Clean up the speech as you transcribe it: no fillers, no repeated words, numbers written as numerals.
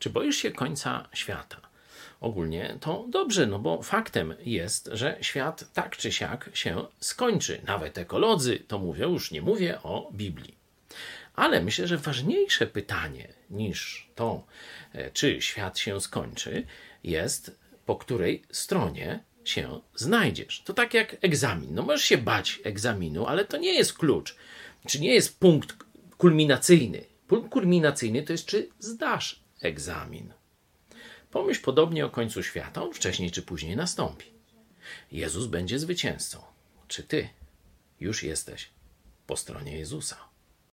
Czy boisz się końca świata? Ogólnie to dobrze, no bo faktem jest, że świat tak czy siak się skończy. Nawet ekolodzy to mówią, już nie mówię o Biblii. Ale myślę, że ważniejsze pytanie niż to, czy świat się skończy, jest po której stronie się znajdziesz. To tak jak egzamin. No możesz się bać egzaminu, ale to nie jest klucz, czy nie jest punkt kulminacyjny. Punkt kulminacyjny to jest, czy zdasz egzamin. Pomyśl podobnie o końcu świata. On wcześniej czy później nastąpi. Jezus będzie zwycięzcą. Czy ty już jesteś po stronie Jezusa?